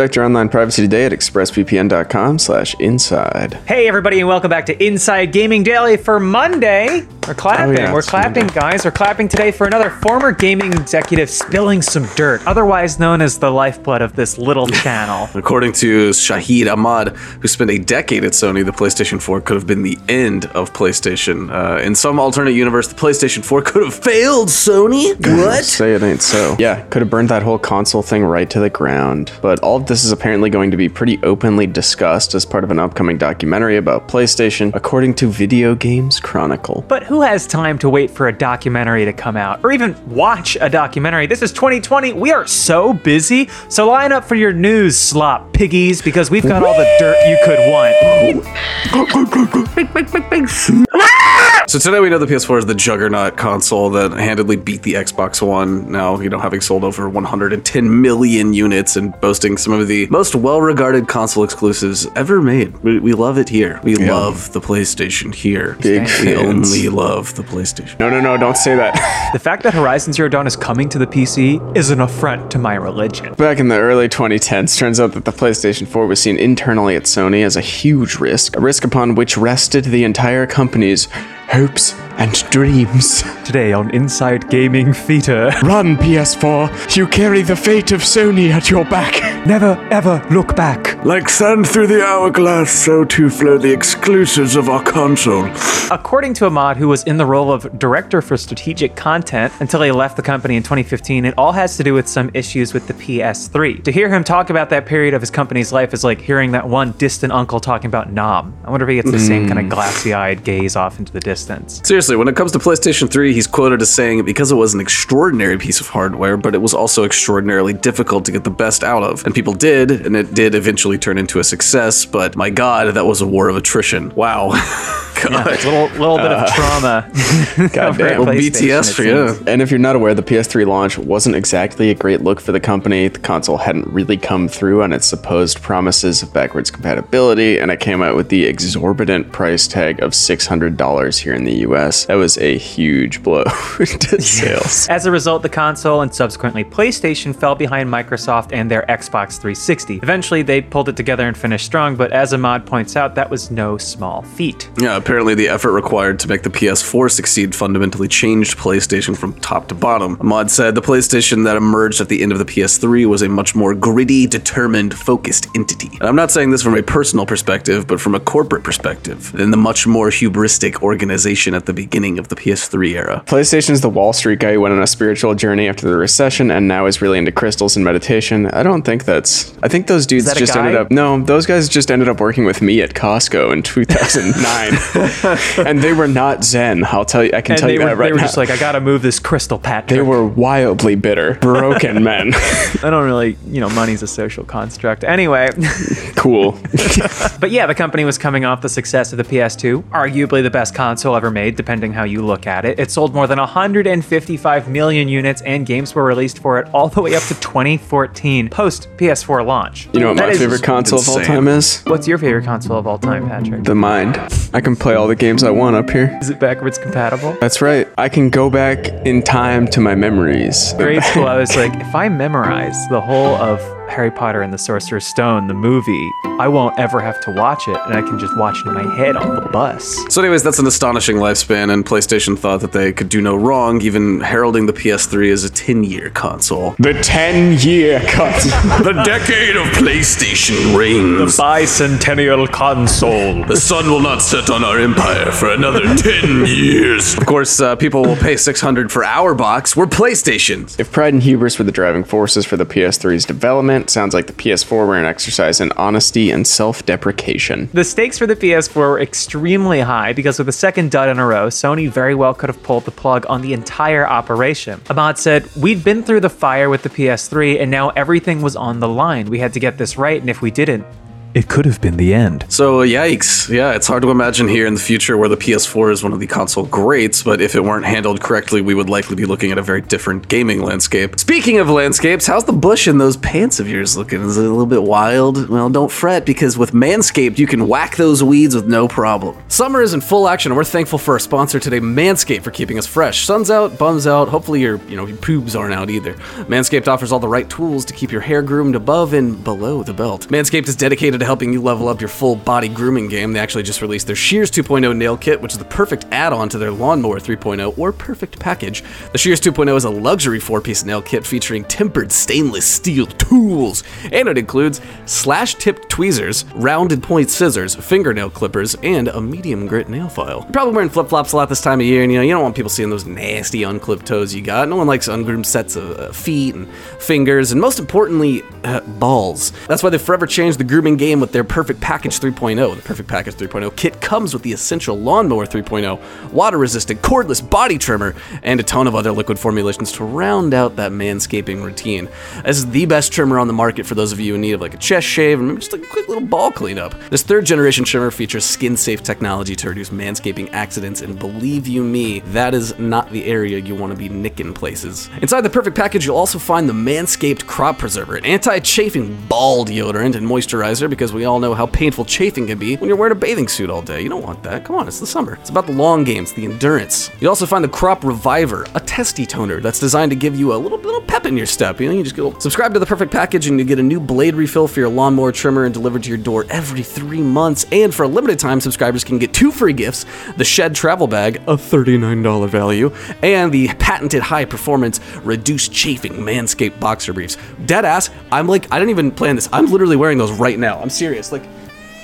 Protect your online privacy today at expressvpn.com/inside. Hey everybody, and welcome back to Inside Gaming Daily for Monday. We're clapping. We're clapping, guys. We're clapping today for another former gaming executive spilling some dirt, otherwise known as the lifeblood of this little channel. According to Shahid Ahmad, who spent a decade at Sony, the PlayStation 4 could have been the end of PlayStation. In some alternate universe, the PlayStation 4 could have failed Sony? God, what? Say it ain't so. Yeah, could have burned that whole console thing right to the ground. But all of this is apparently going to be pretty openly discussed as part of an upcoming documentary about PlayStation, according to Video Games Chronicle. But who has time to wait for a documentary to come out, or even watch a documentary? This is 2020. We are so busy. So line up for your news, slop piggies, because we've got all the dirt you could want. So today we know the PS4 is the juggernaut console that handedly beat the Xbox One, now, you know, having sold over 110 million units and boasting some of the most well-regarded console exclusives ever made. We love it here. We love the PlayStation here. We only love the PlayStation. No, don't say that. The fact that Horizon Zero Dawn is coming to the PC is an affront to my religion. Back in the early 2010s, turns out that the PlayStation 4 was seen internally at Sony as a huge risk, a risk upon which rested the entire company's hopes and dreams. Today on Inside Gaming Theater. Run, PS4. You carry the fate of Sony at your back. Never, ever look back. Like sand through the hourglass, so too flow the exclusives of our console. According to Ahmad, who was in the role of director for strategic content until he left the company in 2015, it all has to do with some issues with the PS3. To hear him talk about that period of his company's life is like hearing that one distant uncle talking about Nom. I wonder if he gets the same kind of glassy-eyed gaze off into the distance. Seriously, when it comes to PlayStation 3, he's quoted as saying, because it was an extraordinary piece of hardware, but it was also extraordinarily difficult to get the best out of. And people did, and it did eventually turn into a success, but my God, that was a war of attrition. Wow. God. Yeah, little bit of trauma. God damn. Well, BTS for you. And if you're not aware, the PS3 launch wasn't exactly a great look for the company. The console hadn't really come through on its supposed promises of backwards compatibility, and it came out with the exorbitant price tag of $600 here in the US. That was a huge blow to sales. As a result, the console and subsequently PlayStation fell behind Microsoft and their Xbox 360. Eventually, they pulled it together and finished strong, but as Ahmad points out, that was no small feat. Yeah, apparently the effort required to make the PS4 succeed fundamentally changed PlayStation from top to bottom. Ahmad said the PlayStation that emerged at the end of the PS3 was a much more gritty, determined, focused entity. And I'm not saying this from a personal perspective, but from a corporate perspective, than the much more hubristic organization at the beginning of the PS3 era. PlayStation's the Wall Street guy who went on a spiritual journey after the recession and now is really into crystals and meditation. I don't think that's... I think those dudes just ended up... No, those guys just ended up working with me at Costco in 2009. And they were not zen. I'll tell you, I can tell you that right now. They were just like, I gotta move this crystal, Patrick. They were wildly bitter, broken men. I don't really, money's a social construct. Anyway. Cool. But yeah, the company was coming off the success of the PS2, arguably the best console ever made, depending how you look at it. It sold more than 155 million units, and games were released for it all the way up to 2014, post PS4 launch. You know what my favorite console of all time is? What's your favorite console of all time, Patrick? The Mind. I can play all the games I want up here. Is it backwards compatible? That's right. I can go back in time to my memories. Grade school, I was like, if I memorize the whole of Harry Potter and the Sorcerer's Stone, the movie, I won't ever have to watch it, and I can just watch it in my head on the bus. So anyways, that's an astonishing lifespan, and PlayStation thought that they could do no wrong, even heralding the PS3 as a 10-year console. The 10-year console. The decade of PlayStation reigns. The bicentennial console. The sun will not set on our empire for another 10 years. Of course, people will pay $600 for our box. We're PlayStation. If pride and hubris were the driving forces for the PS3's development, sounds like the PS4 were an exercise in honesty and self-deprecation. The stakes for the PS4 were extremely high because with the second dud in a row, Sony very well could have pulled the plug on the entire operation. Ahmad said, we'd been through the fire with the PS3 and now everything was on the line. We had to get this right, and if we didn't, it could have been the end. So yikes. Yeah, it's hard to imagine here in the future where the PS4 is one of the console greats, but if it weren't handled correctly, we would likely be looking at a very different gaming landscape. Speaking of landscapes, how's the bush in those pants of yours looking? Is it a little bit wild? Well, don't fret, because with Manscaped, you can whack those weeds with no problem. Summer is in full action, and we're thankful for our sponsor today, Manscaped, for keeping us fresh. Sun's out, bum's out, hopefully your pubes aren't out either. Manscaped offers all the right tools to keep your hair groomed above and below the belt. Manscaped is dedicated to helping you level up your full body grooming game. They actually just released their Shears 2.0 nail kit, which is the perfect add-on to their Lawnmower 3.0 or perfect package. The Shears 2.0 is a luxury 4-piece nail kit featuring tempered stainless steel tools, and it includes slash-tipped tweezers, rounded point scissors, fingernail clippers, and a medium grit nail file. You're probably wearing flip-flops a lot this time of year, and you don't want people seeing those nasty unclipped toes you got. No one likes ungroomed sets of feet and fingers, and most importantly, balls. That's why they forever changed the grooming game with their Perfect Package 3.0. The Perfect Package 3.0 kit comes with the essential Lawnmower 3.0, water-resistant cordless body trimmer, and a ton of other liquid formulations to round out that manscaping routine. This is the best trimmer on the market for those of you in need of like a chest shave and just like a quick little ball cleanup. This third-generation trimmer features skin-safe technology to reduce manscaping accidents, and believe you me, that is not the area you want to be nicking places. Inside the Perfect Package, you'll also find the Manscaped Crop Preserver, an anti-chafing ball deodorant and moisturizer, because we all know how painful chafing can be when you're wearing a bathing suit all day. You don't want that. Come on, it's the summer. It's about the long game, it's the endurance. You'll also find the Crop Reviver, a testy toner that's designed to give you a little pep in your step. You just go subscribe to the Perfect Package and you get a new blade refill for your lawnmower trimmer and delivered to your door every 3 months. And for a limited time, subscribers can get 2 free gifts, the Shed Travel Bag, a $39 value, and the patented high-performance reduced chafing Manscaped boxer briefs. Deadass, I'm like, I didn't even plan this. I'm literally wearing those right now. I'm serious. Like, do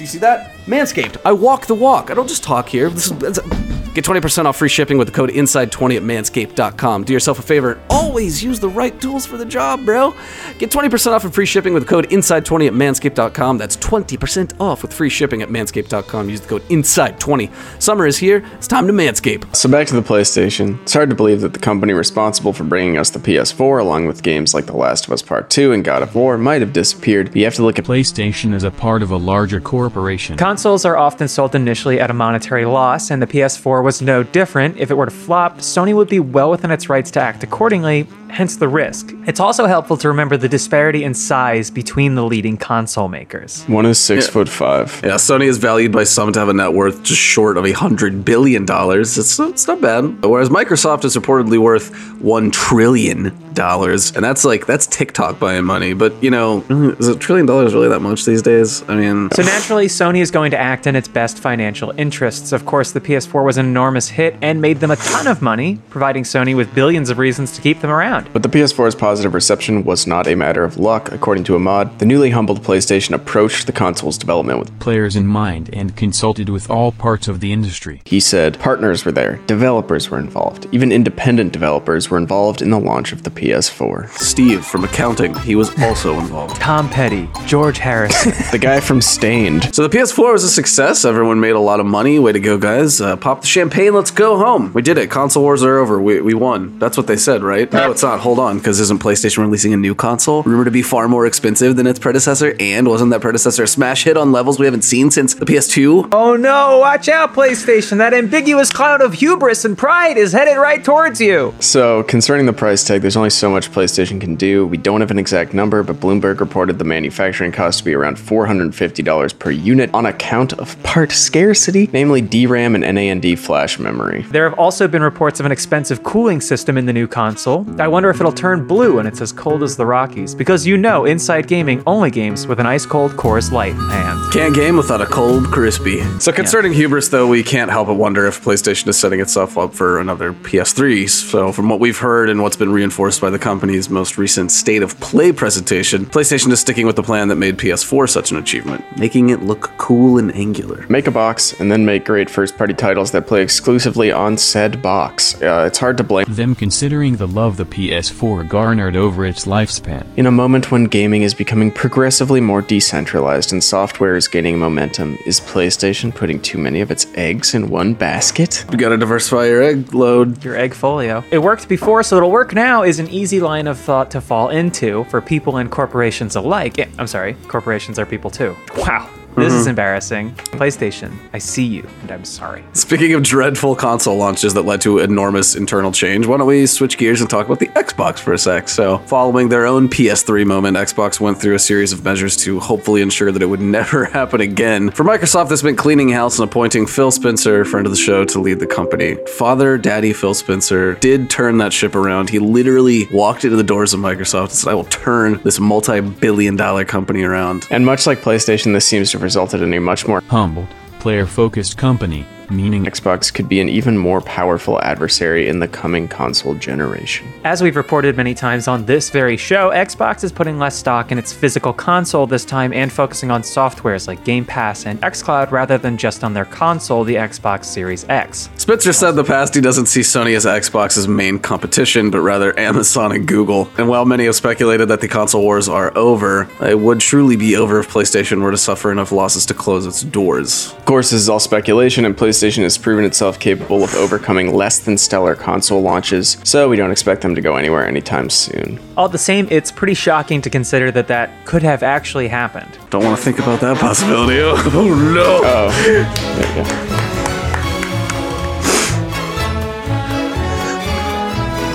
you see that? Manscaped. I walk the walk. I don't just talk here. Get 20% off free shipping with the code INSIDE20 at manscaped.com. Do yourself a favor and always use the right tools for the job, bro. Get 20% off and free shipping with the code INSIDE20 at manscaped.com. That's 20% off with free shipping at manscaped.com. Use the code INSIDE20. Summer is here. It's time to manscape. So back to the PlayStation. It's hard to believe that the company responsible for bringing us the PS4, along with games like The Last of Us Part II and God of War, might have disappeared. You have to look at PlayStation as a part of a larger corporation. Consoles are often sold initially at a monetary loss, and the PS4 was no different. If it were to flop, Sony would be well within its rights to act accordingly, hence the risk. It's also helpful to remember the disparity in size between the leading console makers. One is 6'5". Yeah, Sony is valued by some to have a net worth just short of $100 billion. It's not bad. Whereas Microsoft is reportedly worth $1 trillion, and that's TikTok buying money. But is $1 trillion really that much these days? I mean, so naturally, Sony is going to act in its best financial interests. Of course, the PS4 was an enormous hit and made them a ton of money, providing Sony with billions of reasons to keep them around. But the PS4's positive reception was not a matter of luck. According to Ahmad, the newly humbled PlayStation approached the console's development with players in mind and consulted with all parts of the industry. He said partners were there, developers were involved, even independent developers were involved in the launch of the PS4. Steve from accounting, he was also involved. Tom Petty, George Harrison, the guy from Stained. So the PS4 was a success. Everyone made a lot of money. Way to go, guys. Pop the champagne, let's go home. We did it. Console wars are over. We won. That's what they said, right? No, it's not. Hold on, because isn't PlayStation releasing a new console rumored to be far more expensive than its predecessor? And wasn't that predecessor a smash hit on levels we haven't seen since the PS2? Oh no, watch out, PlayStation. That ambiguous cloud of hubris and pride is headed right towards you. So, concerning the price tag, there's only so much PlayStation can do. We don't have an exact number, but Bloomberg reported the manufacturing cost to be around $450 per unit on account of part scarcity, namely DRAM and NAND flash memory. There have also been reports of an expensive cooling system in the new console. I wonder if it'll turn blue when it's as cold as the Rockies, because Inside Gaming only games with an ice-cold Coors Light, and can't game without a cold crispy. So concerning hubris, though, we can't help but wonder if PlayStation is setting itself up for another PS3. So from what we've heard and what's been reinforced by the company's most recent State of Play presentation, PlayStation is sticking with the plan that made PS4 such an achievement, making it look cool and angular. Make a box and then make great first-party titles that play play exclusively on said box. It's hard to blame them considering the love the PS4 garnered over its lifespan. In a moment when gaming is becoming progressively more decentralized and software is gaining momentum, is PlayStation putting too many of its eggs in one basket? You gotta diversify your egg load. Your egg folio. It worked before, so it'll work now is an easy line of thought to fall into for people and corporations alike. Yeah, I'm sorry, corporations are people too. Wow. This is embarrassing. PlayStation, I see you, and I'm sorry. Speaking of dreadful console launches that led to enormous internal change, why don't we switch gears and talk about the Xbox for a sec? So, following their own PS3 moment, Xbox went through a series of measures to hopefully ensure that it would never happen again. For Microsoft, this meant cleaning house and appointing Phil Spencer, friend of the show, to lead the company. Father, Daddy Phil Spencer did turn that ship around. He literally walked into the doors of Microsoft and said, I will turn this multi-billion-dollar company around. And much like PlayStation, this seems to resulted in a much more humbled, player-focused company, meaning Xbox could be an even more powerful adversary in the coming console generation. As we've reported many times on this very show, Xbox is putting less stock in its physical console this time and focusing on softwares like Game Pass and xCloud rather than just on their console, the Xbox Series X. Spencer said in the past he doesn't see Sony as Xbox's main competition, but rather Amazon and Google. And while many have speculated that the console wars are over, it would truly be over if PlayStation were to suffer enough losses to close its doors. Of course, this is all speculation, and PlayStation has proven itself capable of overcoming less than stellar console launches, so we don't expect them to go anywhere anytime soon. All the same, it's pretty shocking to consider that that could have actually happened. Don't want to think about that possibility. Oh no! Oh,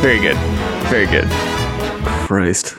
there you go. Very good. Christ.